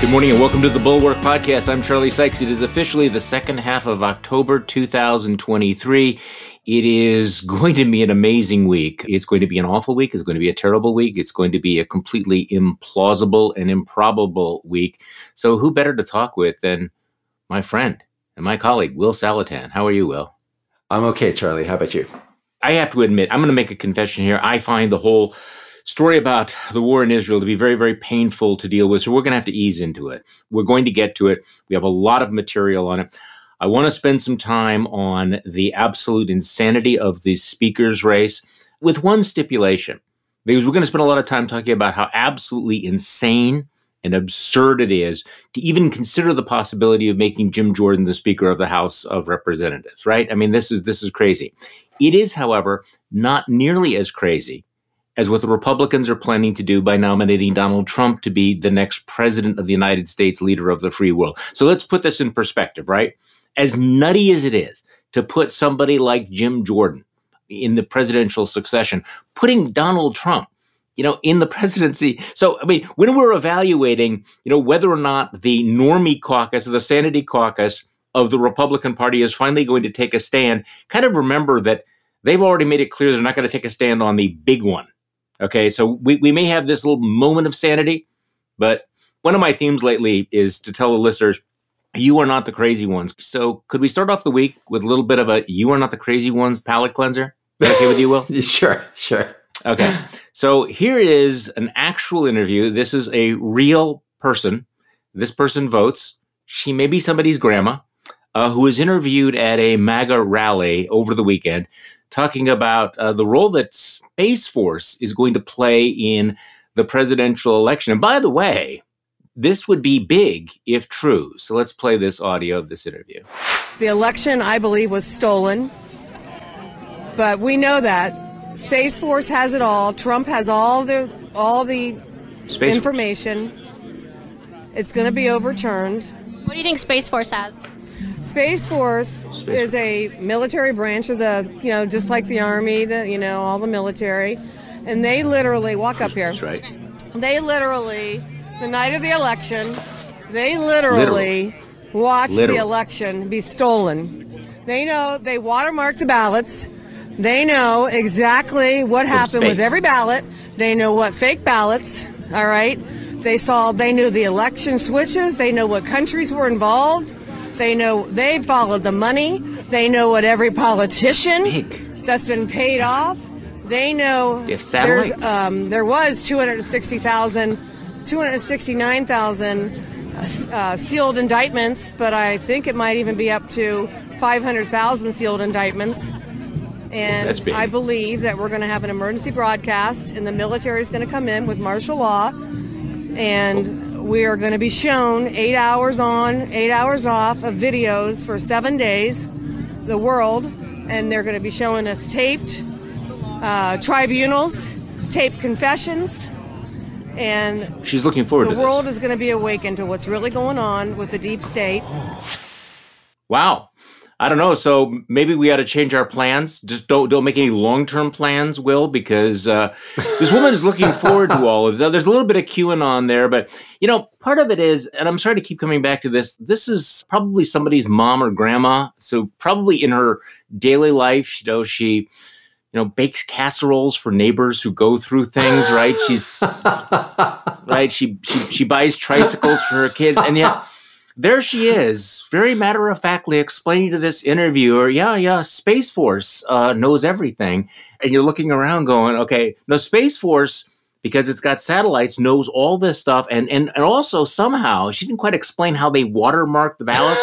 Good morning and welcome to the Bulwark Podcast. I'm Charlie Sykes. It is officially the second half of October 2023. It is going to be an amazing week. It's going to be an awful week. It's going to be a terrible week. It's going to be a completely implausible and improbable week. So who better to talk with than my friend and my colleague, Will Saletan. How are you, Will? I'm okay, Charlie. How about you? I have to admit, I'm going to make a confession here. I find the whole story about the war in Israel to be very, very painful to deal with. So we're going to have to ease into it. We're going to get to it. We have a lot of material on it. I want to spend some time on the absolute insanity of the speaker's race with one stipulation, because we're going to spend a lot of time talking about how absolutely insane and absurd it is to even consider the possibility of making Jim Jordan the Speaker of the House of Representatives, right? I mean, this is crazy. It is, however, not nearly as crazy as what the Republicans are planning to do by nominating Donald Trump to be the next president of the United States, leader of the free world. So let's put this in perspective, right? As nutty as it is to put somebody like Jim Jordan in the presidential succession, putting Donald Trump, in the presidency. So, I mean, when we're evaluating, whether or not the normie caucus, the sanity caucus of the Republican Party is finally going to take a stand, kind of remember that they've already made it clear they're not going to take a stand on the big one. Okay, so we may have this little moment of sanity, but one of my themes lately is to tell the listeners, you are not the crazy ones. So could we start off the week with a little bit of a you are not the crazy ones palate cleanser? Is that okay with you, Will? Sure. Okay, so here is an actual interview. This is a real person. This person votes. She may be somebody's grandma who was interviewed at a MAGA rally over the weekend, talking about the role that Space Force is going to play in the presidential election. And by the way, this would be big if true. So let's play this audio of this interview. The election, I believe, was stolen. But we know that. Space Force has it all. Trump has all the Space information. Force. It's going to be overturned. What do you think Space Force has? Space Force is a military branch of the, just like the Army, all the military. And they literally, walk up here. That's right. They literally, the night of the election, they literally watched the election be stolen. They know, they watermarked the ballots. They know exactly what happened with every ballot. They know what fake ballots, all right? They knew the election switches. They know what countries were involved. They know they followed the money. They know what every politician that's been paid off. They know there was 269,000 sealed indictments, but I think it might even be up to 500,000 sealed indictments. And I believe that we're going to have an emergency broadcast, and the military is going to come in with martial law, and we are going to be shown 8 hours on, 8 hours off of videos for 7 days, the world, and they're going to be showing us taped tribunals, taped confessions, and she's looking forward to this. The world is going to be awakened to what's really going on with the deep state. Wow. I don't know. So maybe we ought to change our plans. Just don't make any long-term plans, Will, because this woman is looking forward to all of that. There's a little bit of QAnon there, but, part of it is, and I'm sorry to keep coming back to this, this is probably somebody's mom or grandma. So probably in her daily life, she bakes casseroles for neighbors who go through things, right? She's right. She buys tricycles for her kids. And yet, there she is, very matter-of-factly explaining to this interviewer, Space Force knows everything. And you're looking around going, okay, no, Space Force, because it's got satellites, knows all this stuff. And also somehow, she didn't quite explain how they watermarked the ballots,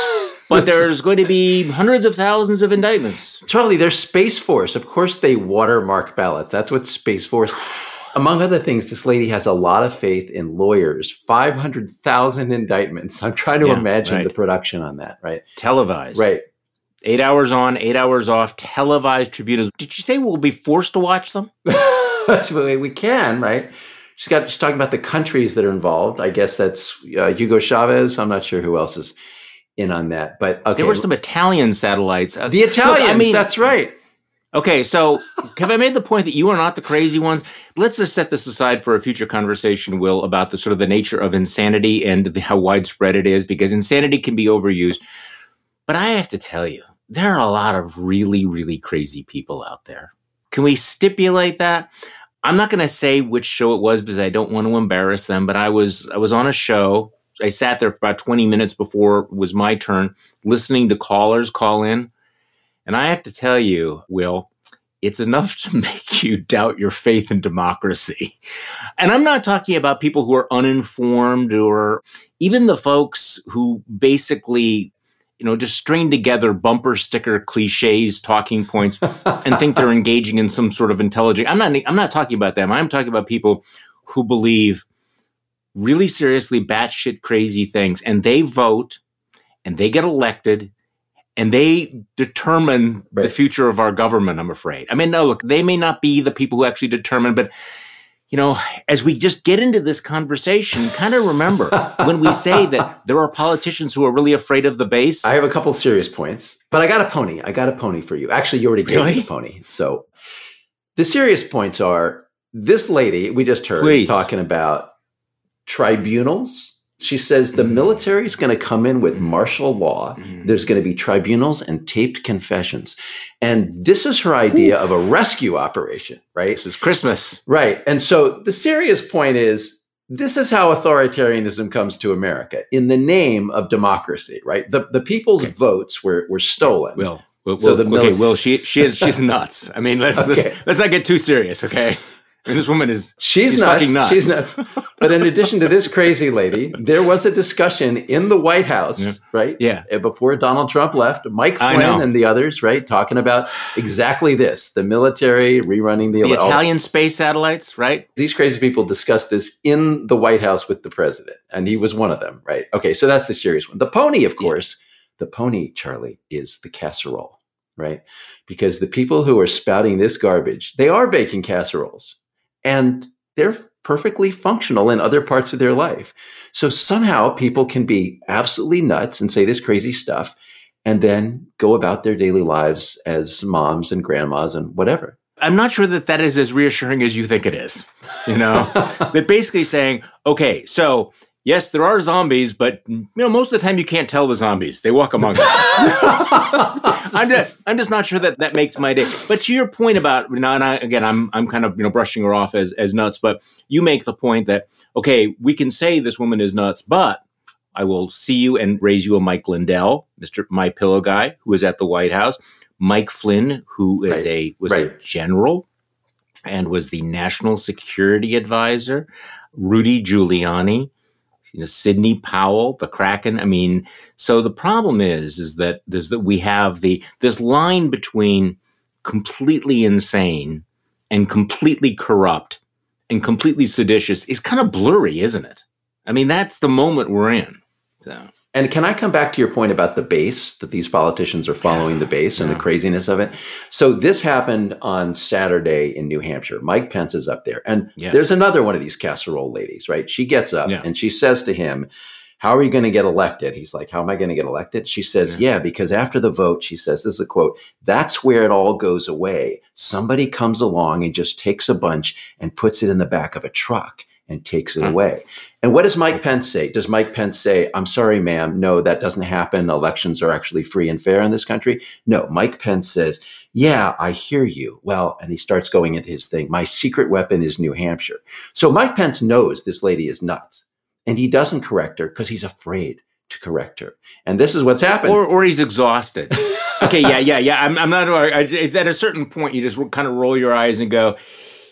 but there's going to be hundreds of thousands of indictments. Charlie, there's Space Force. Of course they watermark ballots. That's what Space Force... Among other things, this lady has a lot of faith in lawyers. 500,000 indictments. I'm trying to imagine the production on that, right? Televised. Right. 8 hours on, 8 hours off, televised tribunals. Did she say we'll be forced to watch them? We can, right? She's talking about the countries that are involved. I guess that's Hugo Chavez. I'm not sure who else is in on that. But okay. There were some Italian satellites. The Italians, that's right. Okay, so have I made the point that you are not the crazy ones? Let's just set this aside for a future conversation, Will, about the sort of the nature of insanity and how widespread it is, because insanity can be overused. But I have to tell you, there are a lot of really, really crazy people out there. Can we stipulate that? I'm not going to say which show it was because I don't want to embarrass them, but I was on a show. I sat there for about 20 minutes before it was my turn, listening to callers call in. And I have to tell you, Will, it's enough to make you doubt your faith in democracy. And I'm not talking about people who are uninformed or even the folks who basically, you know, just string together bumper sticker cliches, talking points, and think they're engaging in some sort of intelligence. I'm not talking about them. I'm talking about people who believe really seriously batshit crazy things, and they vote and they get elected and they determine the future of our government, I'm afraid. I mean, no, look, they may not be the people who actually determine, but, you know, as we just get into this conversation, kind of remember when we say that there are politicians who are really afraid of the base. I have a couple of serious points, but I got a pony. I got a pony for you. Actually, you already gave me the pony. So the serious points are this lady we just heard talking about tribunals. She says the military is going to come in with martial law. There's going to be tribunals and taped confessions. And this is her idea of a rescue operation, right? This is Christmas. Right. And so the serious point is, this is how authoritarianism comes to America in the name of democracy, right? The people's votes were stolen. She's nuts. I mean, let's not get too serious, okay? I mean, this woman is she's nuts, fucking nuts. She's nuts. But in addition to this crazy lady, there was a discussion in the White House, right? Yeah. Before Donald Trump left, Mike Flynn and the others, right, talking about exactly this, the military rerunning the Italian space satellites, right? These crazy people discussed this in the White House with the president, and he was one of them, right? Okay, so that's the serious one. The pony, of course, the pony, Charlie, is the casserole, right? Because the people who are spouting this garbage, they are baking casseroles. And they're perfectly functional in other parts of their life. So somehow people can be absolutely nuts and say this crazy stuff and then go about their daily lives as moms and grandmas and whatever. I'm not sure that that is as reassuring as you think it is, you know? But basically saying, okay, so yes, there are zombies, but you know, most of the time you can't tell the zombies. They walk among us. I'm just not sure that makes my day. But to your point about, you know, and I'm kind of, you know, brushing her off as nuts, but you make the point that, okay, we can say this woman is nuts, but I will see you and raise you a Mike Lindell, Mr. My Pillow guy, who is at the White House, Mike Flynn, who is a general and was the national security advisor, Rudy Giuliani, you know, Sidney Powell, the Kraken. I mean, so the problem is that we have this line between completely insane and completely corrupt and completely seditious is kind of blurry, isn't it? I mean, that's the moment we're in. So. And can I come back to your point about the base, that these politicians are following the base and the craziness of it? So this happened on Saturday in New Hampshire. Mike Pence is up there. And there's another one of these casserole ladies, right? She gets up and she says to him, how are you going to get elected? He's like, how am I going to get elected? She says, because after the vote, she says, this is a quote, that's where it all goes away. Somebody comes along and just takes a bunch and puts it in the back of a truck and takes it away. And what does Mike Pence say? Does Mike Pence say, I'm sorry, ma'am, no, that doesn't happen. Elections are actually free and fair in this country? No, Mike Pence says, yeah, I hear you. Well, and he starts going into his thing. My secret weapon is New Hampshire. So Mike Pence knows this lady is nuts and he doesn't correct her because he's afraid to correct her. And this is what's happened. Or he's exhausted. Okay, yeah. I'm not, is that at a certain point, you just kind of roll your eyes and go,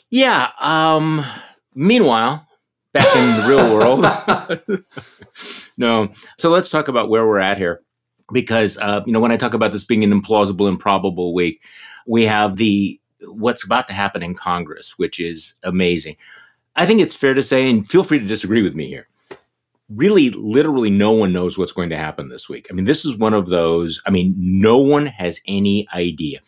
yeah, meanwhile, back in the real world. No. So let's talk about where we're at here. Because, you know, when I talk about this being an implausible, improbable week, we have what's about to happen in Congress, which is amazing. I think it's fair to say, and feel free to disagree with me here, really, literally no one knows what's going to happen this week. I mean, this is one of those, I mean, no one has any idea.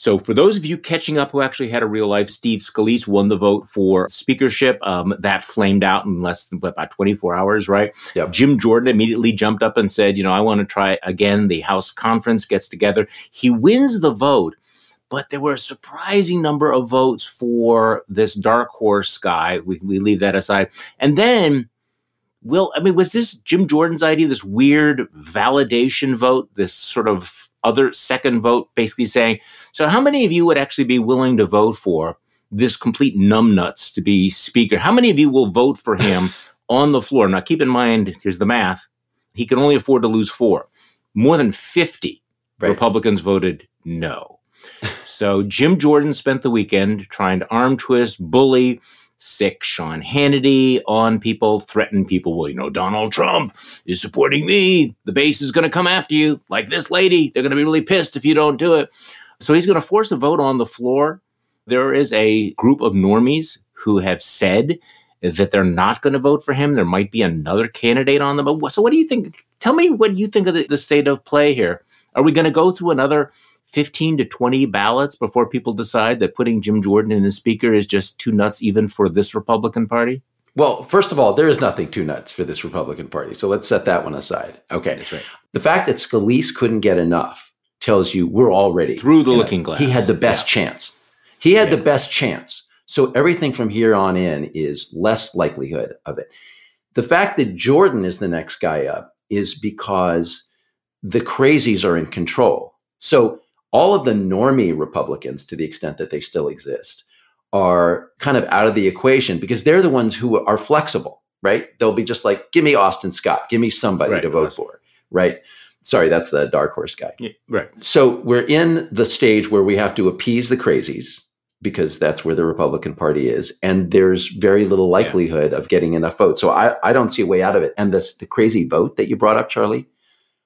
So for those of you catching up who actually had a real life, Steve Scalise won the vote for speakership. That flamed out in less than about 24 hours, right? Yep. Jim Jordan immediately jumped up and said, you know, I want to try again. The House conference gets together. He wins the vote, But there were a surprising number of votes for this dark horse guy. We leave that aside. And then, was this Jim Jordan's idea, this weird validation vote, this sort of other second vote, basically saying, so how many of you would actually be willing to vote for this complete numbnuts to be speaker? How many of you will vote for him on the floor? Now, keep in mind, here's the math. He can only afford to lose 4. More than 50 Republicans voted no. So Jim Jordan spent the weekend trying to arm twist, bully, sick Sean Hannity on people, threaten people. Well, Donald Trump is supporting me. The base is going to come after you, like this lady. They're going to be really pissed if you don't do it. So he's going to force a vote on the floor. There is a group of normies who have said that they're not going to vote for him. There might be another candidate on them. So what do you think? Tell me what you think of the state of play here. Are we going to go through another 15 to 20 ballots before people decide that putting Jim Jordan in as speaker is just too nuts even for this Republican Party? Well, first of all, there is nothing too nuts for this Republican Party. So let's set that one aside. Okay. That's right. The fact that Scalise couldn't get enough tells you we're already through the looking glass. He had the best chance. He had the best chance. So everything from here on in is less likelihood of it. The fact that Jordan is the next guy up is because the crazies are in control. So all of the normie Republicans, to the extent that they still exist, are kind of out of the equation because they're the ones who are flexible, right? They'll be just like, give me Austin Scott, give me somebody to vote for, right? Sorry, that's the dark horse guy. Yeah, right. So we're in the stage where we have to appease the crazies because that's where the Republican Party is. And there's very little likelihood of getting enough votes. So I don't see a way out of it. And this, the crazy vote that you brought up, Charlie,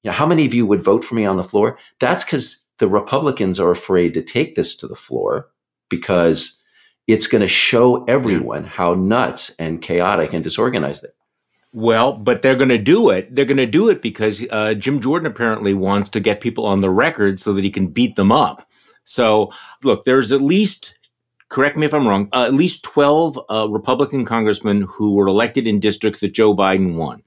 how many of you would vote for me on the floor? That's because the Republicans are afraid to take this to the floor because it's going to show everyone how nuts and chaotic and disorganized it. Well, but they're going to do it. They're going to do it because Jim Jordan apparently wants to get people on the record so that he can beat them up. So, look, there's at least, correct me if I'm wrong, at least 12 Republican congressmen who were elected in districts that Joe Biden won.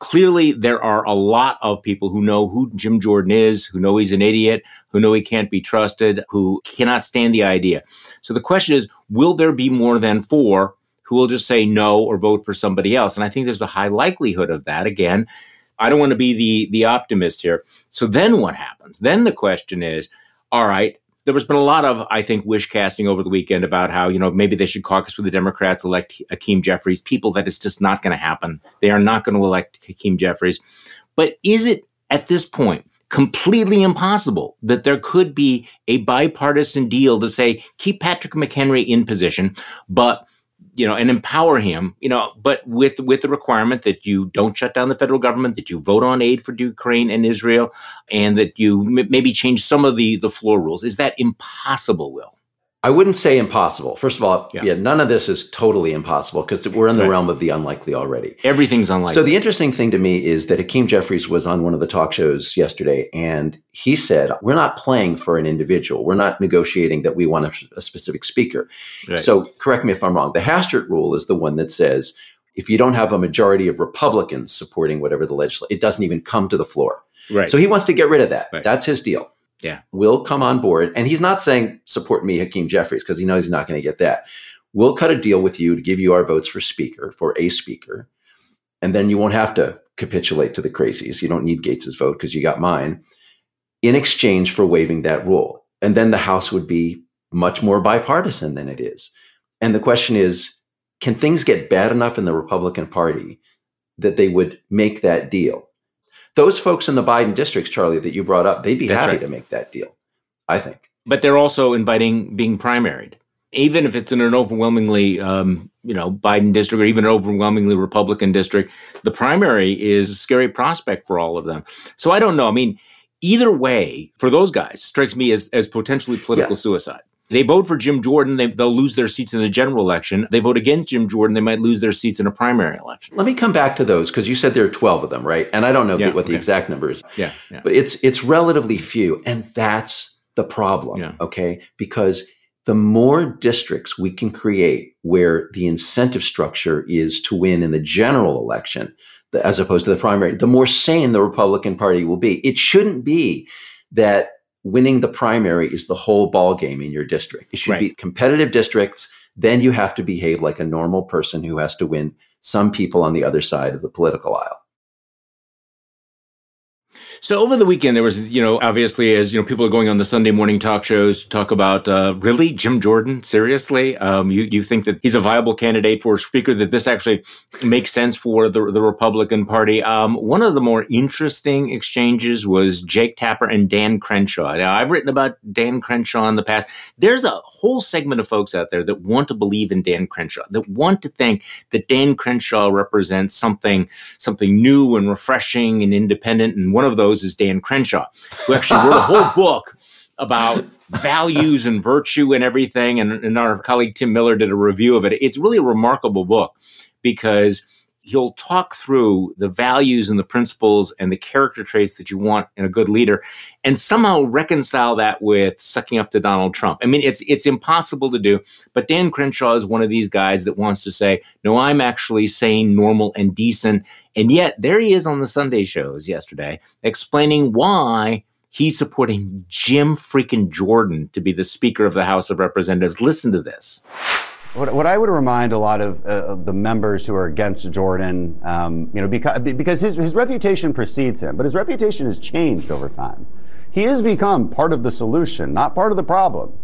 Clearly, there are a lot of people who know who Jim Jordan is, who know he's an idiot, who know he can't be trusted, who cannot stand the idea. So the question is, will there be more than 4 who will just say no or vote for somebody else? And I think there's a high likelihood of that. Again, I don't want to be the optimist here. So then what happens? Then the question is, all right, there has been a lot of, I think, wish casting over the weekend about how, maybe they should caucus with the Democrats, elect Hakeem Jeffries, people that is just not going to happen. They are not going to elect Hakeem Jeffries. But is it at this point completely impossible that there could be a bipartisan deal to say, keep Patrick McHenry in position, but, and empower him, but with the requirement that you don't shut down the federal government, that you vote on aid for Ukraine and Israel, and that you maybe change some of the floor rules. Is that impossible, Will? I wouldn't say impossible. First of all, none of this is totally impossible because we're in the realm of the unlikely already. Everything's unlikely. So the interesting thing to me is that Hakeem Jeffries was on one of the talk shows yesterday, and he said, we're not playing for an individual. We're not negotiating that we want a specific speaker. Right. So correct me if I'm wrong. The Hastert rule is the one that says if you don't have a majority of Republicans supporting whatever the legislature, it doesn't even come to the floor. Right. So he wants to get rid of that. Right. That's his deal. Yeah, will come on board. And he's not saying support me, Hakeem Jeffries, because he knows he's not going to get that. We'll cut a deal with you to give you our votes for a speaker. And then you won't have to capitulate to the crazies. You don't need Gates's vote because you got mine in exchange for waiving that rule. And then the House would be much more bipartisan than it is. And the question is, can things get bad enough in the Republican Party that they would make that deal? Those folks in the Biden districts, Charlie, that you brought up, they'd be happy to make that deal, I think. But they're also inviting being primaried, even if it's in an overwhelmingly, Biden district or even an overwhelmingly Republican district. The primary is a scary prospect for all of them. So I don't know. I mean, either way, for those guys, strikes me as potentially political suicide. They vote for Jim Jordan, they'll lose their seats in the general election. They vote against Jim Jordan, they might lose their seats in a primary election. Let me come back to those, because you said there are 12 of them, right? And I don't know what the exact number is. Yeah. But it's relatively few, and that's the problem, okay? Because the more districts we can create where the incentive structure is to win in the general election, as opposed to the primary, the more sane the Republican Party will be. It shouldn't be that winning the primary is the whole ballgame in your district. It should be competitive districts. Then you have to behave like a normal person who has to win some people on the other side of the political aisle. So over the weekend, there was, obviously, as you know, people are going on the Sunday morning talk shows to talk about, really, Jim Jordan? Seriously? You think that he's a viable candidate for speaker, that this actually makes sense for the Republican Party? One of the more interesting exchanges was Jake Tapper and Dan Crenshaw. Now, I've written about Dan Crenshaw in the past. There's a whole segment of folks out there that want to believe in Dan Crenshaw, that want to think that Dan Crenshaw represents something new and refreshing and independent. And one of those is Dan Crenshaw, who actually wrote a whole book about values and virtue and everything. And our colleague Tim Miller did a review of it. It's really a remarkable book because he'll talk through the values and the principles and the character traits that you want in a good leader and somehow reconcile that with sucking up to Donald Trump. I mean, it's impossible to do. But Dan Crenshaw is one of these guys that wants to say, no, I'm actually sane, normal, and decent. And yet there he is on the Sunday shows yesterday explaining why he's supporting Jim freaking Jordan to be the Speaker of the House of Representatives. Listen to this. What I would remind a lot of the members who are against Jordan, because his reputation precedes him, but his reputation has changed over time. He has become part of the solution, not part of the problem.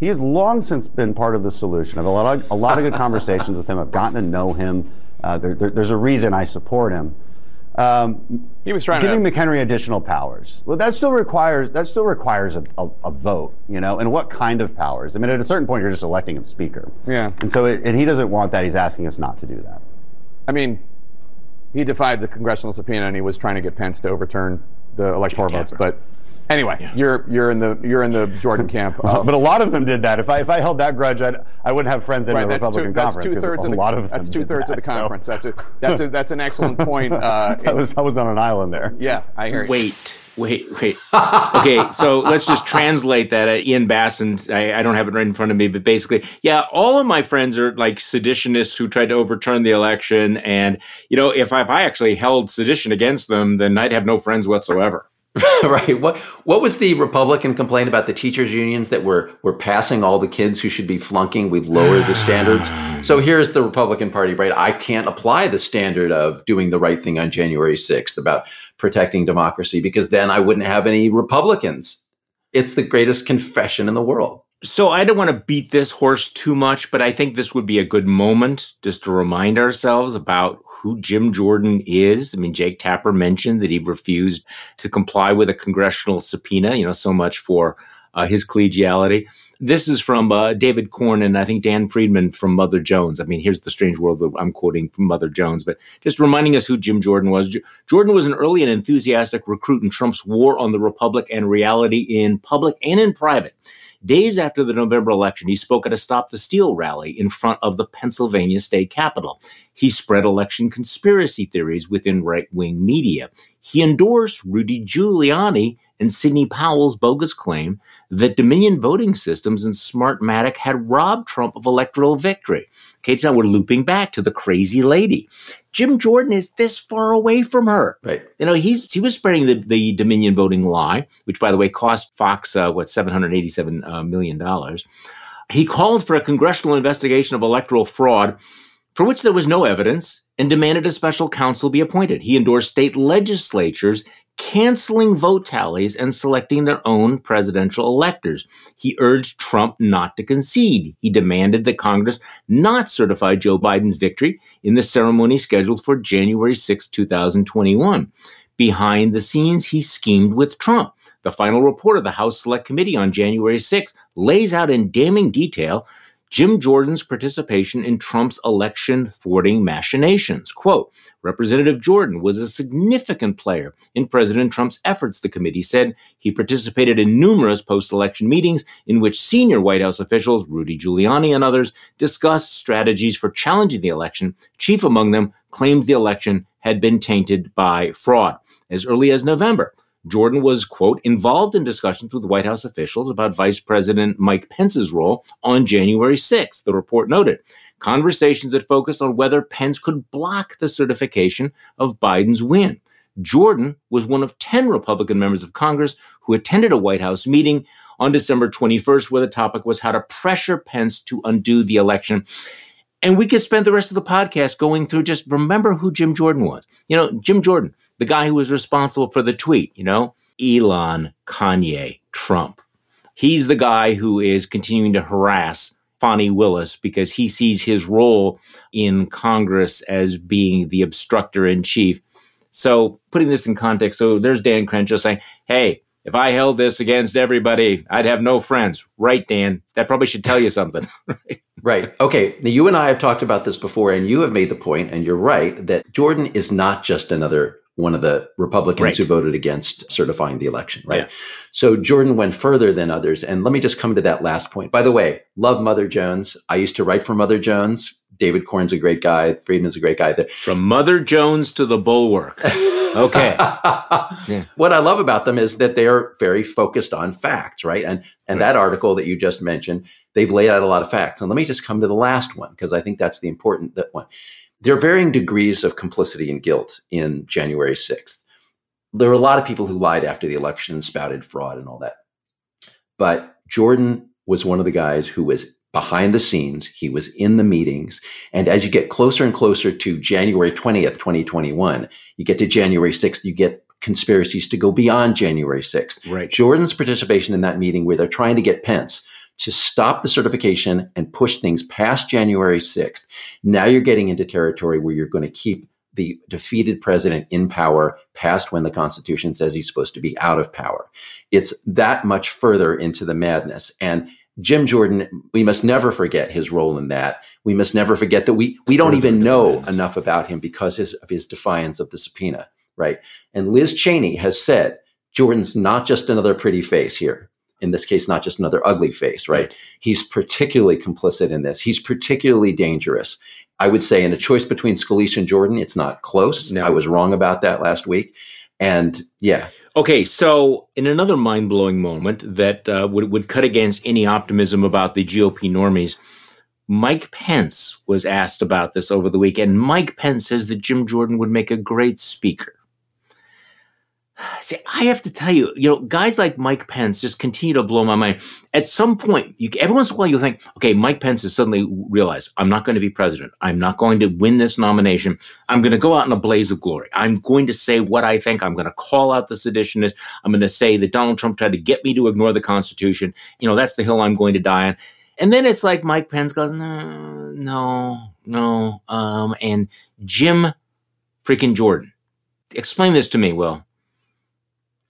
He has long since been part of the solution. I've had a lot of good conversations with him. I've gotten to know him. There's a reason I support him. He was trying giving McHenry additional powers. Well, that still requires a vote, and what kind of powers? I mean, at a certain point, you're just electing him speaker. Yeah. And so and he doesn't want that. He's asking us not to do that. I mean, he defied the congressional subpoena and he was trying to get Pence to overturn the electoral votes. But anyway, you're in the Jordan camp. But a lot of them did that. If I held that grudge, I wouldn't have friends in the Republican conference. That's 2/3 of the conference. So. That's an excellent point. I was on an island there. Yeah, I hear you. Wait. Okay, so let's just translate that. Ian Bassin, I don't have it right in front of me, but basically, all of my friends are like seditionists who tried to overturn the election, and if I actually held sedition against them, then I'd have no friends whatsoever. Right. What was the Republican complaint about the teachers unions that were passing all the kids who should be flunking? We've lowered the standards. So here's the Republican Party, right? I can't apply the standard of doing the right thing on January 6th about protecting democracy because then I wouldn't have any Republicans. It's the greatest confession in the world. So I don't want to beat this horse too much, but I think this would be a good moment just to remind ourselves about who Jim Jordan is. I mean, Jake Tapper mentioned that he refused to comply with a congressional subpoena, so much for his collegiality. This is from David Korn and I think Dan Friedman from Mother Jones. I mean, here's the strange world that I'm quoting from Mother Jones, but just reminding us who Jim Jordan was. Jordan was an early and enthusiastic recruit in Trump's war on the Republic and reality in public and in private. Days after the November election, he spoke at a Stop the Steal rally in front of the Pennsylvania state capitol. He spread election conspiracy theories within right-wing media. He endorsed Rudy Giuliani and Sidney Powell's bogus claim that Dominion voting systems and Smartmatic had robbed Trump of electoral victory. Okay, so now we're looping back to the crazy lady. Jim Jordan is this far away from her. Right. He was spreading the Dominion voting lie, which, by the way, cost Fox, $787 million. He called for a congressional investigation of electoral fraud, for which there was no evidence, and demanded a special counsel be appointed. He endorsed state legislatures canceling vote tallies and selecting their own presidential electors. He urged Trump not to concede. He demanded that Congress not certify Joe Biden's victory in the ceremony scheduled for January 6, 2021. Behind the scenes, he schemed with Trump. The final report of the House Select Committee on January 6 lays out in damning detail Jim Jordan's participation in Trump's election thwarting machinations. Quote, Representative Jordan was a significant player in President Trump's efforts, the committee said. He participated in numerous post-election meetings in which senior White House officials, Rudy Giuliani and others, discussed strategies for challenging the election. Chief among them claimed the election had been tainted by fraud. As early as November, Jordan was, quote, involved in discussions with White House officials about Vice President Mike Pence's role on January 6th, the report noted. Conversations that focused on whether Pence could block the certification of Biden's win. Jordan was one of 10 Republican members of Congress who attended a White House meeting on December 21st, where the topic was how to pressure Pence to undo the election. And we could spend the rest of the podcast going through just remember who Jim Jordan was. You know, Jim Jordan, the guy who was responsible for the tweet, you know, Elon, Kanye, Trump. He's the guy who is continuing to harass Fannie Willis because he sees his role in Congress as being the obstructor in chief. So putting this in context, so there's Dan Crenshaw saying, hey, if I held this against everybody, I'd have no friends. Right, Dan? That probably should tell you something. Right. Okay. Now, you and I have talked about this before, and you have made the point, and you're right, that Jordan is not just another one of the Republicans who voted against certifying the election, right? Yeah. So Jordan went further than others. And let me just come to that last point. By the way, love Mother Jones. I used to write for Mother Jones. David Corn's a great guy. Friedman's a great guy. From Mother Jones to the Bulwark. Okay. Yeah. What I love about them is that they are very focused on facts, right? And that article that you just mentioned, they've laid out a lot of facts. And let me just come to the last one, because I think that's the important one. There are varying degrees of complicity and guilt in January 6th. There were a lot of people who lied after the election and spouted fraud and all that. But Jordan was one of the guys who was behind the scenes. He was in the meetings. And as you get closer and closer to January 20th, 2021, you get to January 6th, you get conspiracies to go beyond January 6th. Right. Jordan's participation in that meeting where they're trying to get Pence to stop the certification and push things past January 6th. Now you're getting into territory where you're going to keep the defeated president in power past when the Constitution says he's supposed to be out of power. It's that much further into the madness. And Jim Jordan, we must never forget his role in that. We must never forget that we don't even know enough about him because of his defiance of the subpoena, right? And Liz Cheney has said, Jordan's not just another pretty face here. In this case, not just another ugly face, right? He's particularly complicit in this. He's particularly dangerous. I would say in a choice between Scalise and Jordan, it's not close. No. I was wrong about that last week. And yeah. Okay, so in another mind-blowing moment that would cut against any optimism about the GOP normies, Mike Pence was asked about this over the week. And Mike Pence says that Jim Jordan would make a great speaker. See, I have to tell you, guys like Mike Pence just continue to blow my mind. At some point, every once in a while, you'll think, okay, Mike Pence has suddenly realized, I'm not going to be president. I'm not going to win this nomination. I'm going to go out in a blaze of glory. I'm going to say what I think. I'm going to call out the seditionists. I'm going to say that Donald Trump tried to get me to ignore the Constitution. That's the hill I'm going to die on. And then it's like Mike Pence goes, no. And Jim freaking Jordan. Explain this to me, Will.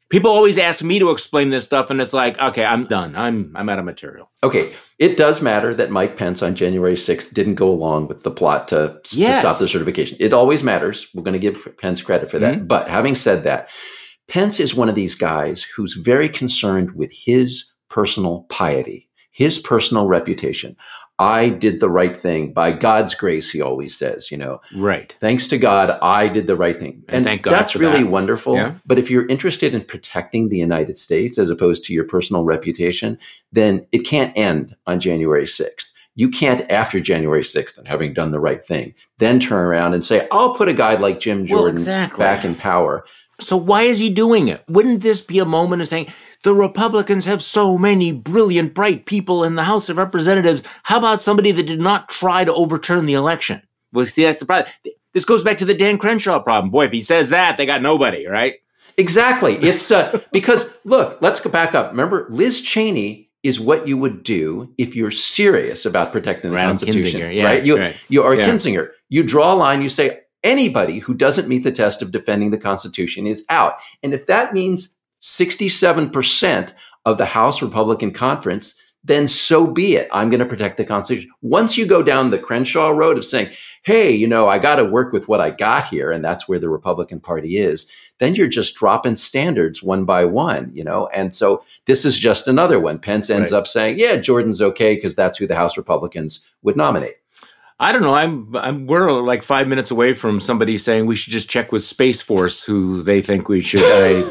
People always ask me to explain this stuff, and it's like, okay, I'm done. I'm out of material. Okay. It does matter that Mike Pence on January 6th didn't go along with the plot to stop the certification. It always matters. We're going to give Pence credit for that. Mm-hmm. But having said that, Pence is one of these guys who's very concerned with his personal piety, his personal reputation. I did the right thing by God's grace, he always says, Right. Thanks to God, I did the right thing. And thank God that's really wonderful. Yeah. But if you're interested in protecting the United States as opposed to your personal reputation, then it can't end on January 6th. You can't, after January 6th and having done the right thing, then turn around and say, I'll put a guy like Jim Jordan back in power. So why is he doing it? Wouldn't this be a moment of saying, the Republicans have so many brilliant, bright people in the House of Representatives. How about somebody that did not try to overturn the election? Well, see, that's the problem. This goes back to the Dan Crenshaw problem. Boy, if he says that, they got nobody, right? Exactly. It's because, look, let's go back up. Remember, Liz Cheney is what you would do if you're serious about protecting the Constitution. Kinzinger, right? You are a Kinzinger. You draw a line. You say, anybody who doesn't meet the test of defending the Constitution is out. And if that means 67% of the House Republican Conference, then so be it. I'm going to protect the Constitution. Once you go down the Crenshaw road of saying, hey, I got to work with what I got here, and that's where the Republican Party is, then you're just dropping standards one by one, And so this is just another one. Pence ends up saying, yeah, Jordan's okay, because that's who the House Republicans would nominate. I don't know. We're like 5 minutes away from somebody saying we should just check with Space Force who they think we should.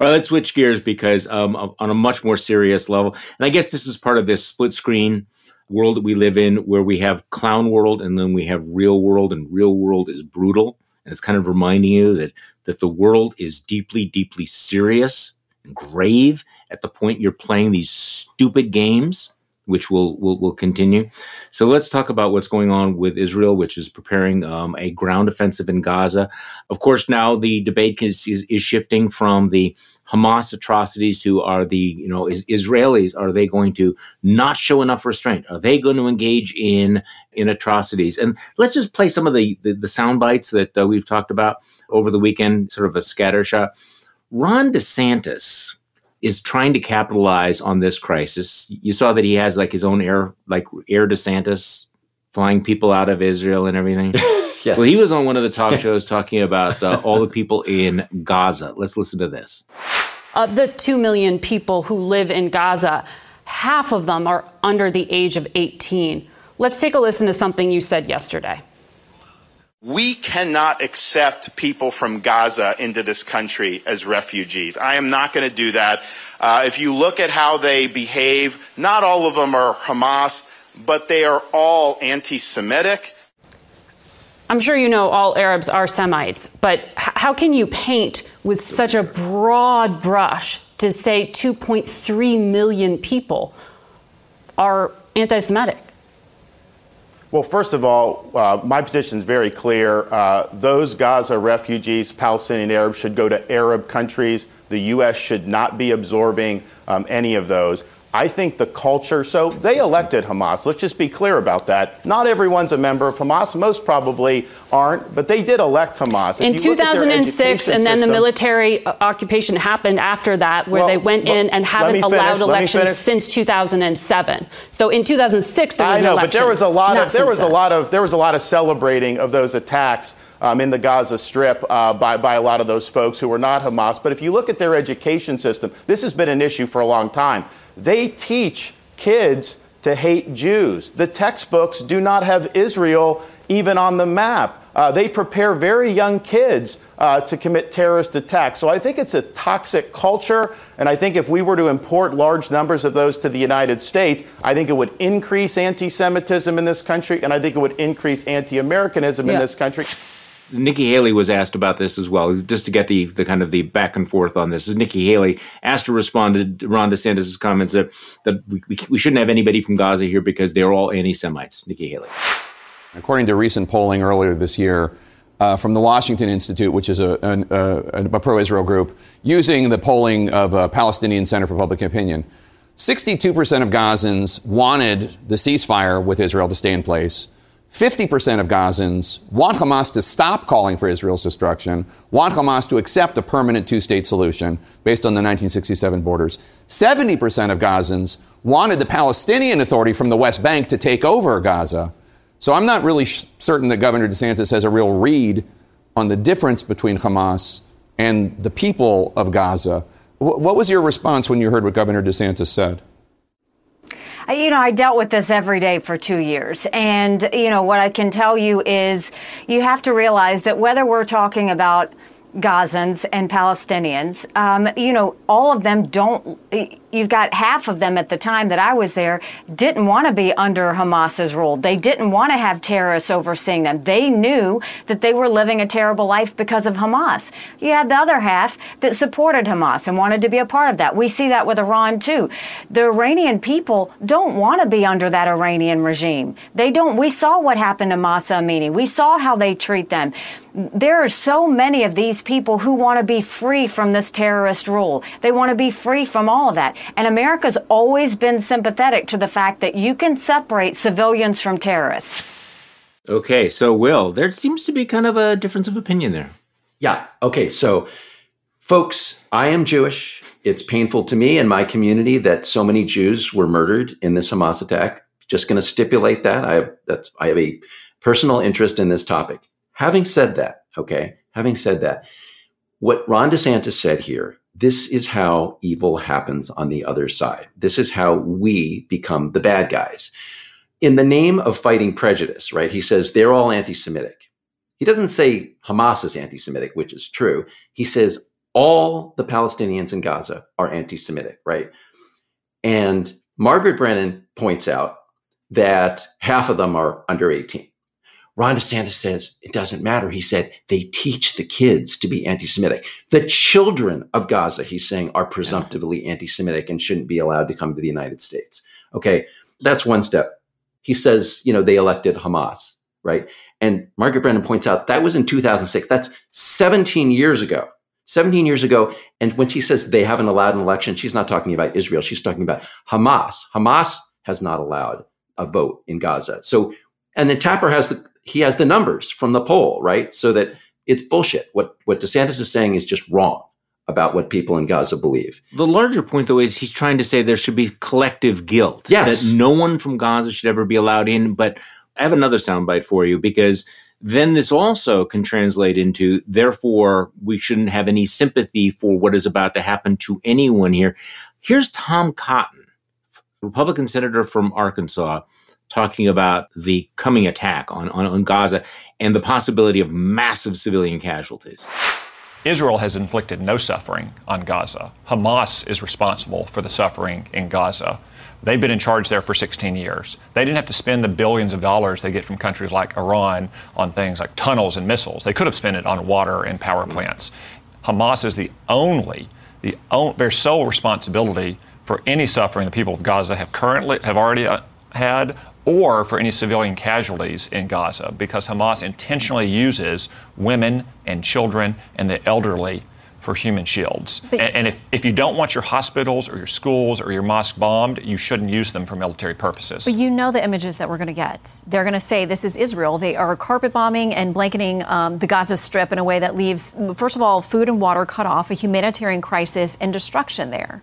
All right, let's switch gears because on a much more serious level, and I guess this is part of this split screen world that we live in where we have clown world and then we have real world, and real world is brutal And it's kind of reminding you that the world is deeply, deeply serious and grave at the point you're playing these stupid games, which will continue. So let's talk about what's going on with Israel, which is preparing a ground offensive in Gaza. Of course, now the debate is shifting from the Hamas atrocities to Israelis. Are they going to not show enough restraint? Are they going to engage in atrocities? And let's just play some of the sound bites that we've talked about over the weekend, sort of a scattershot. Ron DeSantis is trying to capitalize on this crisis. You saw that he has his own Air DeSantis flying people out of Israel and everything. Yes. Well, he was on one of the talk shows talking about all the people in Gaza. Let's listen to this. Of the 2 million people who live in Gaza, half of them are under the age of 18. Let's take a listen to something you said yesterday. We cannot accept people from Gaza into this country as refugees. I am not going to do that. If you look at how they behave, not all of them are Hamas, but they are all anti-Semitic. I'm sure you know all Arabs are Semites, but how can you paint with such a broad brush to say 2.3 million people are anti-Semitic? Well, first of all, my position is very clear. Those Gaza refugees, Palestinian Arabs, should go to Arab countries. The U.S. should not be absorbing any of those. I think the culture, so they elected Hamas. Let's just be clear about that. Not everyone's a member of Hamas. Most probably aren't, but they did elect Hamas. In 2006, and then the military occupation happened after that, where they went in and haven't allowed elections since 2007. So in 2006, there was an election. I know, but there was a lot of celebrating of those attacks in the Gaza Strip by a lot of those folks who were not Hamas. But if you look at their education system, this has been an issue for a long time. They teach kids to hate Jews. The textbooks do not have Israel even on the map. They prepare very young kids to commit terrorist attacks. So I think it's a toxic culture. And I think if we were to import large numbers of those to the United States, I think it would increase anti-Semitism in this country. And I think it would increase anti-Americanism in this country. Nikki Haley was asked about this as well, just to get the kind of the back and forth on this. Nikki Haley asked to respond to Ron DeSantis' comments that we shouldn't have anybody from Gaza here because they're all anti-Semites. Nikki Haley. According to recent polling earlier this year from the Washington Institute, which is a pro-Israel group, using the polling of a Palestinian Center for Public Opinion, 62% of Gazans wanted the ceasefire with Israel to stay in place. 50% of Gazans want Hamas to stop calling for Israel's destruction, want Hamas to accept a permanent two-state solution based on the 1967 borders. 70% of Gazans wanted the Palestinian Authority from the West Bank to take over Gaza. So I'm not really certain that Governor DeSantis has a real read on the difference between Hamas and the people of Gaza. What was your response when you heard what Governor DeSantis said? You know, I dealt with this every day for 2 years. And, you know, what I can tell you is you have to realize that whether we're talking about Gazans and Palestinians, you know, all of them don't. You've got half of them at the time that I was there didn't want to be under Hamas's rule. They didn't want to have terrorists overseeing them. They knew that they were living a terrible life because of Hamas. You had the other half that supported Hamas and wanted to be a part of that. We see that with Iran, too. The Iranian people don't want to be under that Iranian regime. They don't. We saw what happened to Masa Amini. We saw how they treat them. There are so many of these people who want to be free from this terrorist rule. They want to be free from all of that. And America's always been sympathetic to the fact that you can separate civilians from terrorists. Okay, so Will, there seems to be kind of a difference of opinion there. Yeah, okay, so folks, I am Jewish. It's painful to me and my community that so many Jews were murdered in this Hamas attack. Just going to stipulate that. I have a personal interest in this topic. Having said that, what Ron DeSantis said here, this is how evil happens on the other side. This is how we become the bad guys. In the name of fighting prejudice, right? He says they're all anti-Semitic. He doesn't say Hamas is anti-Semitic, which is true. He says all the Palestinians in Gaza are anti-Semitic, right? And Margaret Brennan points out that half of them are under 18. Ron DeSantis says it doesn't matter. He said they teach the kids to be anti-Semitic. The children of Gaza, he's saying, are presumptively anti-Semitic and shouldn't be allowed to come to the United States. Okay, that's one step. He says, you know, they elected Hamas, right? And Margaret Brennan points out that was in 2006. That's 17 years ago. 17 years ago. And when she says they haven't allowed an election, she's not talking about Israel. She's talking about Hamas. Hamas has not allowed a vote in Gaza. So, and then Tapper has the numbers from the poll, right? So that it's bullshit. What DeSantis is saying is just wrong about what people in Gaza believe. The larger point, though, is he's trying to say there should be collective guilt. Yes. That no one from Gaza should ever be allowed in. But I have another soundbite for you, because then this also can translate into, therefore, we shouldn't have any sympathy for what is about to happen to anyone here. Here's Tom Cotton, Republican senator from Arkansas, talking about the coming attack on Gaza and the possibility of massive civilian casualties. Israel has inflicted no suffering on Gaza. Hamas is responsible for the suffering in Gaza. They've been in charge there for 16 years. They didn't have to spend the billions of dollars they get from countries like Iran on things like tunnels and missiles. They could have spent it on water and power plants. Hamas is their sole responsibility for any suffering the people of Gaza have already had, or for any civilian casualties in Gaza, because Hamas intentionally uses women and children and the elderly for human shields. And if you don't want your hospitals or your schools or your mosque bombed, you shouldn't use them for military purposes. But you know the images that we're going to get. They're going to say this is Israel. They are carpet bombing and blanketing the Gaza Strip in a way that leaves, first of all, food and water cut off, a humanitarian crisis and destruction there.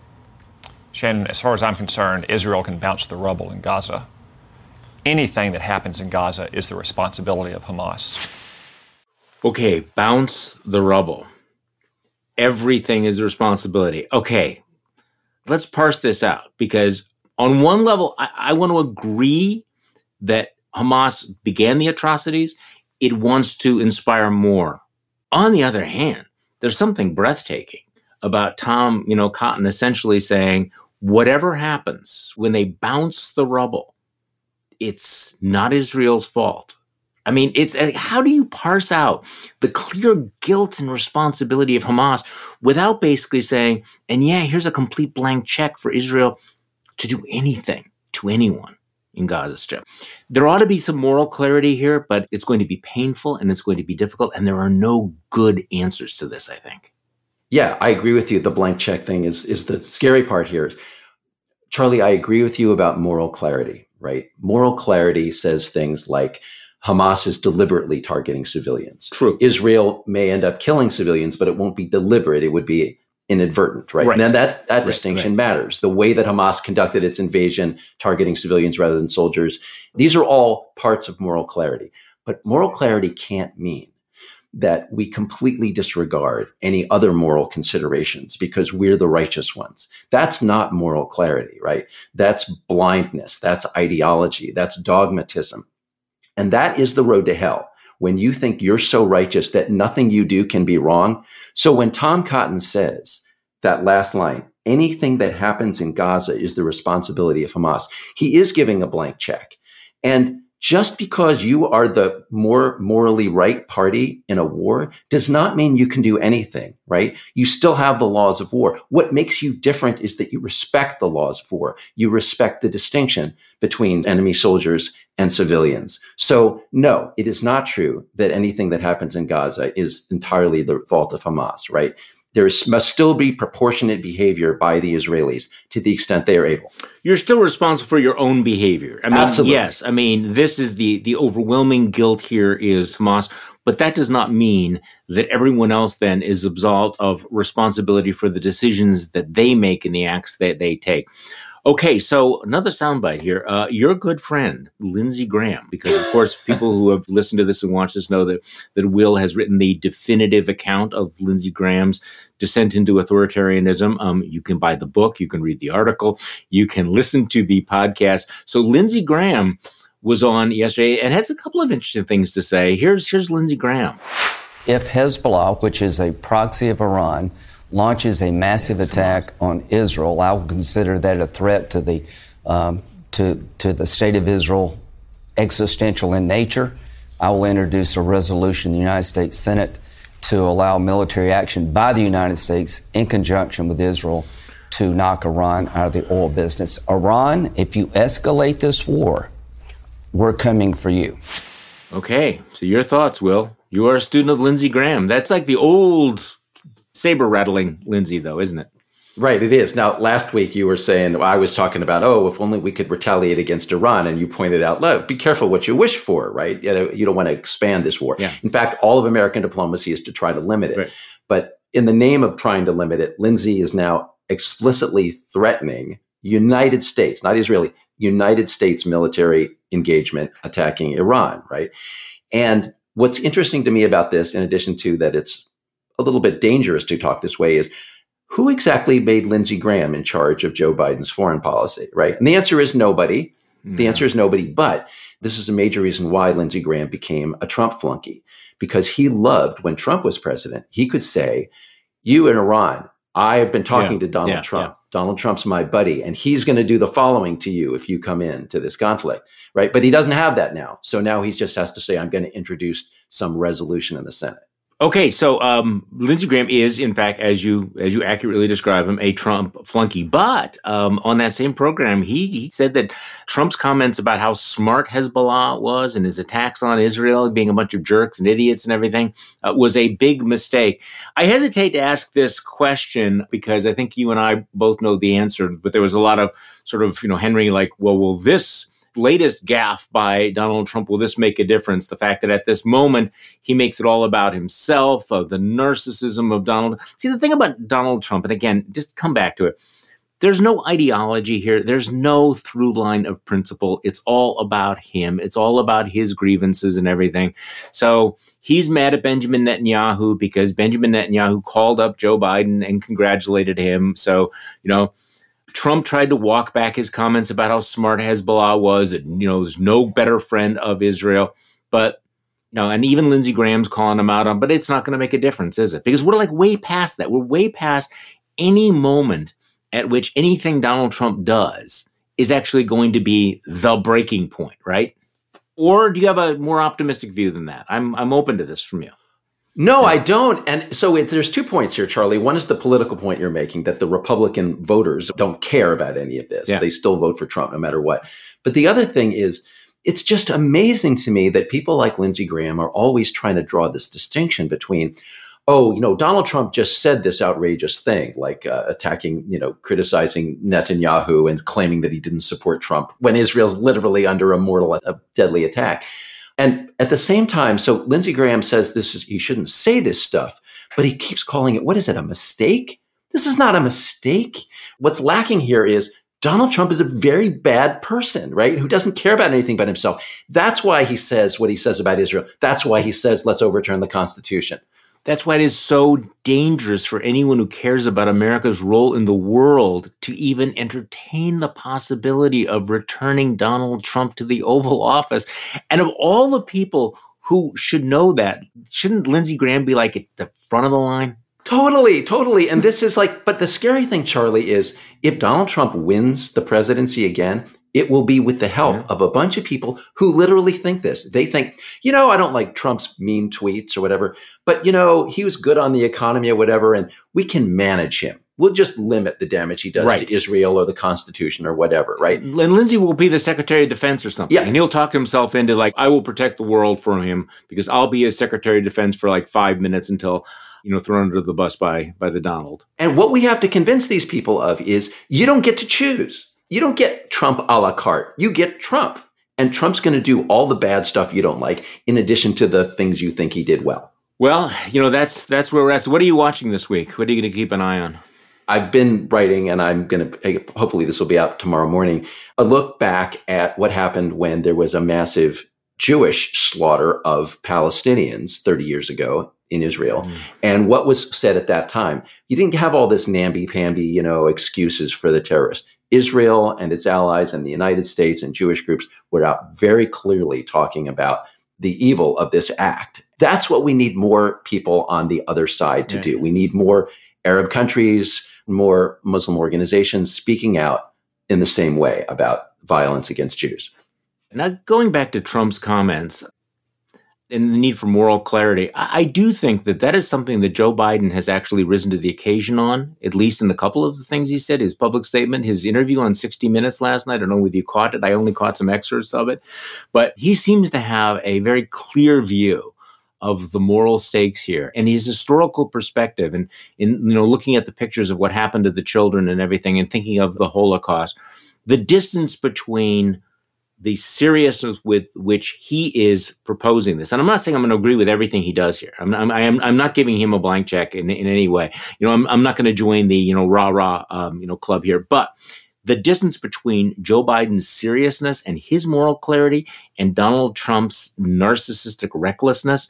Shannon, as far as I'm concerned, Israel can bounce the rubble in Gaza. Anything that happens in Gaza is the responsibility of Hamas. Okay, bounce the rubble. Everything is the responsibility. Okay, let's parse this out, because on one level, I want to agree that Hamas began the atrocities. It wants to inspire more. On the other hand, there's something breathtaking about Tom, Cotton essentially saying, whatever happens when they bounce the rubble, it's not Israel's fault. I mean, it's how do you parse out the clear guilt and responsibility of Hamas without basically saying, and yeah, here's a complete blank check for Israel to do anything to anyone in Gaza Strip. There ought to be some moral clarity here, but it's going to be painful and it's going to be difficult. And there are no good answers to this, I think. Yeah, I agree with you. The blank check thing is the scary part here. Charlie, I agree with you about moral clarity. Right? Moral clarity says things like Hamas is deliberately targeting civilians. True. Israel may end up killing civilians, but it won't be deliberate. It would be inadvertent, right? And then that distinction matters. The way that Hamas conducted its invasion, targeting civilians rather than soldiers, these are all parts of moral clarity. But moral clarity can't mean that we completely disregard any other moral considerations because we're the righteous ones. That's not moral clarity, right? That's blindness. That's ideology. That's dogmatism. And that is the road to hell, when you think you're so righteous that nothing you do can be wrong. So when Tom Cotton says that last line, anything that happens in Gaza is the responsibility of Hamas, he is giving a blank check. And just because you are the more morally right party in a war does not mean you can do anything, right? You still have the laws of war. What makes you different is that you respect the laws of war. You respect the distinction between enemy soldiers and civilians. So no, it is not true that anything that happens in Gaza is entirely the fault of Hamas, right? There must still be proportionate behavior by the Israelis to the extent they are able. You're still responsible for your own behavior. I mean, absolutely. Yes. I mean, this is the overwhelming guilt here is Hamas, but that does not mean that everyone else then is absolved of responsibility for the decisions that they make and the acts that they take. Okay, so another soundbite here. Your good friend, Lindsey Graham, because, of course, people who have listened to this and watched this know that Will has written the definitive account of Lindsey Graham's descent into authoritarianism. You can buy the book. You can read the article. You can listen to the podcast. So Lindsey Graham was on yesterday and has a couple of interesting things to say. Here's Lindsey Graham. If Hezbollah, which is a proxy of Iran, launches a massive attack on Israel, I will consider that a threat to the state of Israel, existential in nature. I will introduce a resolution in the United States Senate to allow military action by the United States in conjunction with Israel to knock Iran out of the oil business. Iran, if you escalate this war, we're coming for you. Okay, so your thoughts, Will. You are a student of Lindsey Graham. That's like the old saber-rattling Lindsey, though, isn't it? Right, it is. Now, last week you were saying, I was talking about, if only we could retaliate against Iran. And you pointed out, look, be careful what you wish for, right? You don't want to expand this war. Yeah. In fact, all of American diplomacy is to try to limit it. Right. But in the name of trying to limit it, Lindsey is now explicitly threatening United States, not Israeli, United States military engagement attacking Iran, right? And what's interesting to me about this, in addition to that it's a little bit dangerous to talk this way, is who exactly made Lindsey Graham in charge of Joe Biden's foreign policy, right? And the answer is nobody. The answer is nobody, but this is a major reason why Lindsey Graham became a Trump flunky, because he loved when Trump was president, he could say, you in Iran, I have been talking to Donald Trump. Yeah. Donald Trump's my buddy, and he's going to do the following to you if you come in to this conflict, right? But he doesn't have that now. So now he just has to say, I'm going to introduce some resolution in the Senate. Okay, so Lindsey Graham is, in fact, as you accurately describe him, a Trump flunky. But on that same program, he said that Trump's comments about how smart Hezbollah was and his attacks on Israel being a bunch of jerks and idiots and everything was a big mistake. I hesitate to ask this question because I think you and I both know the answer, but there was a lot of sort of, Henry, like, well, will this latest gaffe by Donald Trump, will this make a difference? The fact that at this moment, he makes it all about himself, of the narcissism of Donald. See, the thing about Donald Trump, and again, just come back to it, there's no ideology here. There's no through line of principle. It's all about him. It's all about his grievances and everything. So he's mad at Benjamin Netanyahu because Benjamin Netanyahu called up Joe Biden and congratulated him. So, Trump tried to walk back his comments about how smart Hezbollah was, that, there's no better friend of Israel. But, and even Lindsey Graham's calling him out on, but it's not going to make a difference, is it? Because we're like way past that. We're way past any moment at which anything Donald Trump does is actually going to be the breaking point, right? Or do you have a more optimistic view than that? I'm open to this from you. No, I don't. And so there's 2 points here, Charlie. One is the political point you're making, that the Republican voters don't care about any of this. Yeah. They still vote for Trump no matter what. But the other thing is, it's just amazing to me that people like Lindsey Graham are always trying to draw this distinction between, Donald Trump just said this outrageous thing, like attacking, criticizing Netanyahu and claiming that he didn't support Trump when Israel's literally under a deadly attack. And at the same time, so Lindsey Graham says he shouldn't say this stuff, but he keeps calling it, what is it, a mistake? This is not a mistake. What's lacking here is Donald Trump is a very bad person, right? Who doesn't care about anything but himself. That's why he says what he says about Israel. That's why he says, let's overturn the Constitution. That's why it is so dangerous for anyone who cares about America's role in the world to even entertain the possibility of returning Donald Trump to the Oval Office. And of all the people who should know that, shouldn't Lindsey Graham be like at the front of the line? Totally. And this is like, but the scary thing, Charlie, is if Donald Trump wins the presidency again, it will be with the help of a bunch of people who literally think this. They think, I don't like Trump's mean tweets or whatever, but, he was good on the economy or whatever, and we can manage him. We'll just limit the damage he does to Israel or the Constitution or whatever, right? And Lindsey will be the Secretary of Defense or something. Yeah. And he'll talk himself into like, I will protect the world from him because I'll be his Secretary of Defense for like 5 minutes until thrown under the bus by the Donald. And what we have to convince these people of is you don't get to choose. You don't get Trump a la carte. You get Trump. And Trump's going to do all the bad stuff you don't like, in addition to the things you think he did well. Well, that's where we're at. So what are you watching this week? What are you going to keep an eye on? I've been writing, and I'm going to, hopefully this will be out tomorrow morning, a look back at what happened when there was a massive Jewish slaughter of Palestinians 30 years ago in Israel. And what was said at that time, you didn't have all this namby-pamby, excuses for the terrorists. Israel and its allies and the United States and Jewish groups were out very clearly talking about the evil of this act. That's what we need more people on the other side to do. We need more Arab countries, more Muslim organizations speaking out in the same way about violence against Jews. Now, going back to Trump's comments, and the need for moral clarity. I do think that that is something that Joe Biden has actually risen to the occasion on, at least in the couple of the things he said, his public statement, his interview on 60 Minutes last night. I don't know whether you caught it. I only caught some excerpts of it. But he seems to have a very clear view of the moral stakes here and his historical perspective and, looking at the pictures of what happened to the children and everything and thinking of the Holocaust, the distance between the seriousness with which he is proposing this. And I'm not saying I'm going to agree with everything he does here. I'm not giving him a blank check in any way. I'm not going to join the, rah-rah, club here. But the distance between Joe Biden's seriousness and his moral clarity and Donald Trump's narcissistic recklessness,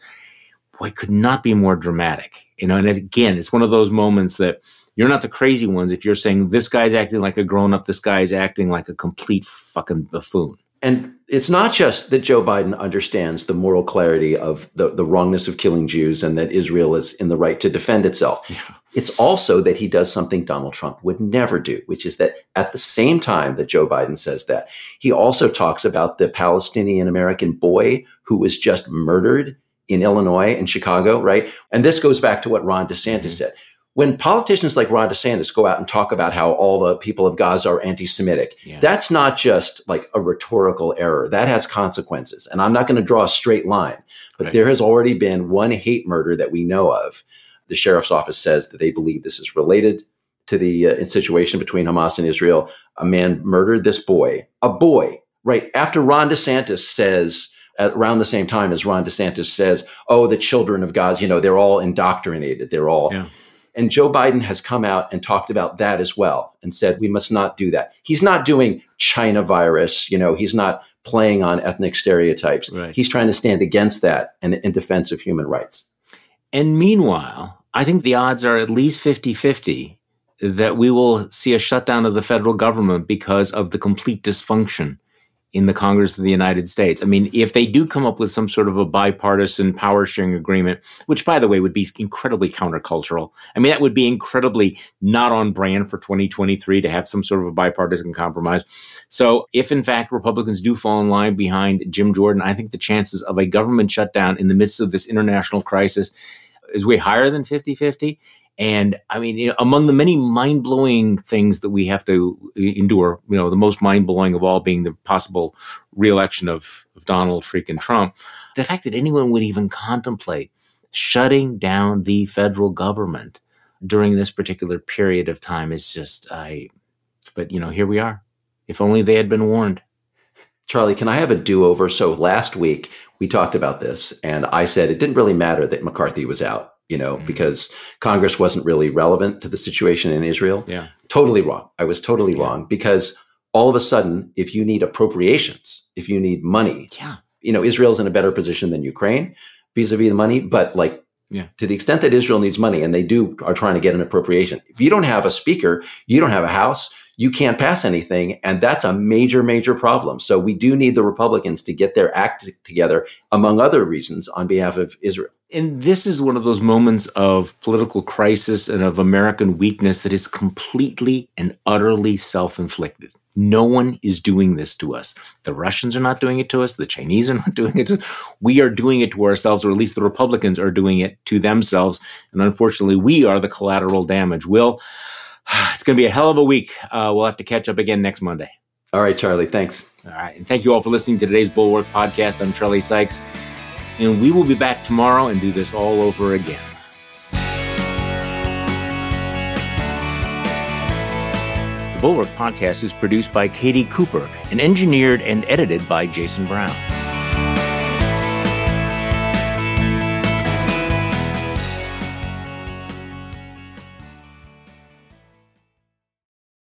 boy, could not be more dramatic. And again, it's one of those moments that you're not the crazy ones if you're saying this guy's acting like a grown-up, this guy's acting like a complete fucking buffoon. And it's not just that Joe Biden understands the moral clarity of the wrongness of killing Jews and that Israel is in the right to defend itself. Yeah. It's also that he does something Donald Trump would never do, which is that at the same time that Joe Biden says that, he also talks about the Palestinian-American boy who was just murdered in Illinois and Chicago, right? And this goes back to what Ron DeSantis said. When politicians like Ron DeSantis go out and talk about how all the people of Gaza are anti-Semitic, that's not just like a rhetorical error. That has consequences. And I'm not going to draw a straight line, but there has already been one hate murder that we know of. The sheriff's office says that they believe this is related to the situation between Hamas and Israel. A man murdered this boy, right? After Ron DeSantis says, around the same time as Ron DeSantis says, oh, the children of Gaza, they're all indoctrinated. They're all... Yeah. And Joe Biden has come out and talked about that as well and said, we must not do that. He's not doing China virus. He's not playing on ethnic stereotypes. Right. He's trying to stand against that and in defense of human rights. And meanwhile, I think the odds are at least 50-50 that we will see a shutdown of the federal government because of the complete dysfunction in the Congress of the United States. I mean, if they do come up with some sort of a bipartisan power-sharing agreement, which, by the way, would be incredibly countercultural. I mean, that would be incredibly not on brand for 2023 to have some sort of a bipartisan compromise. So if, in fact, Republicans do fall in line behind Jim Jordan, I think the chances of a government shutdown in the midst of this international crisis is way higher than 50-50. And I mean, among the many mind-blowing things that we have to endure, the most mind-blowing of all being the possible re-election of Donald freaking Trump, the fact that anyone would even contemplate shutting down the federal government during this particular period of time is just, but here we are. If only they had been warned. Charlie, can I have a do-over? So last week we talked about this and I said it didn't really matter that McCarthy was out. Because Congress wasn't really relevant to the situation in Israel. Yeah. Totally wrong. I was totally wrong because all of a sudden, if you need appropriations, if you need money, Israel's in a better position than Ukraine vis-a-vis the money. But to the extent that Israel needs money and they are trying to get an appropriation, if you don't have a speaker, you don't have a house, you can't pass anything. And that's a major, major problem. So we do need the Republicans to get their act together, among other reasons, on behalf of Israel. And this is one of those moments of political crisis and of American weakness that is completely and utterly self-inflicted. No one is doing this to us. The Russians are not doing it to us. The Chinese are not doing it to us. We are doing it to ourselves, or at least the Republicans are doing it to themselves. And unfortunately, we are the collateral damage. Will, it's going to be a hell of a week. We'll have to catch up again next Monday. All right, Charlie. Thanks. All right. And thank you all for listening to today's Bulwark Podcast. I'm Charlie Sykes. And we will be back tomorrow and do this all over again. The Bulwark Podcast is produced by Katie Cooper and engineered and edited by Jason Brown.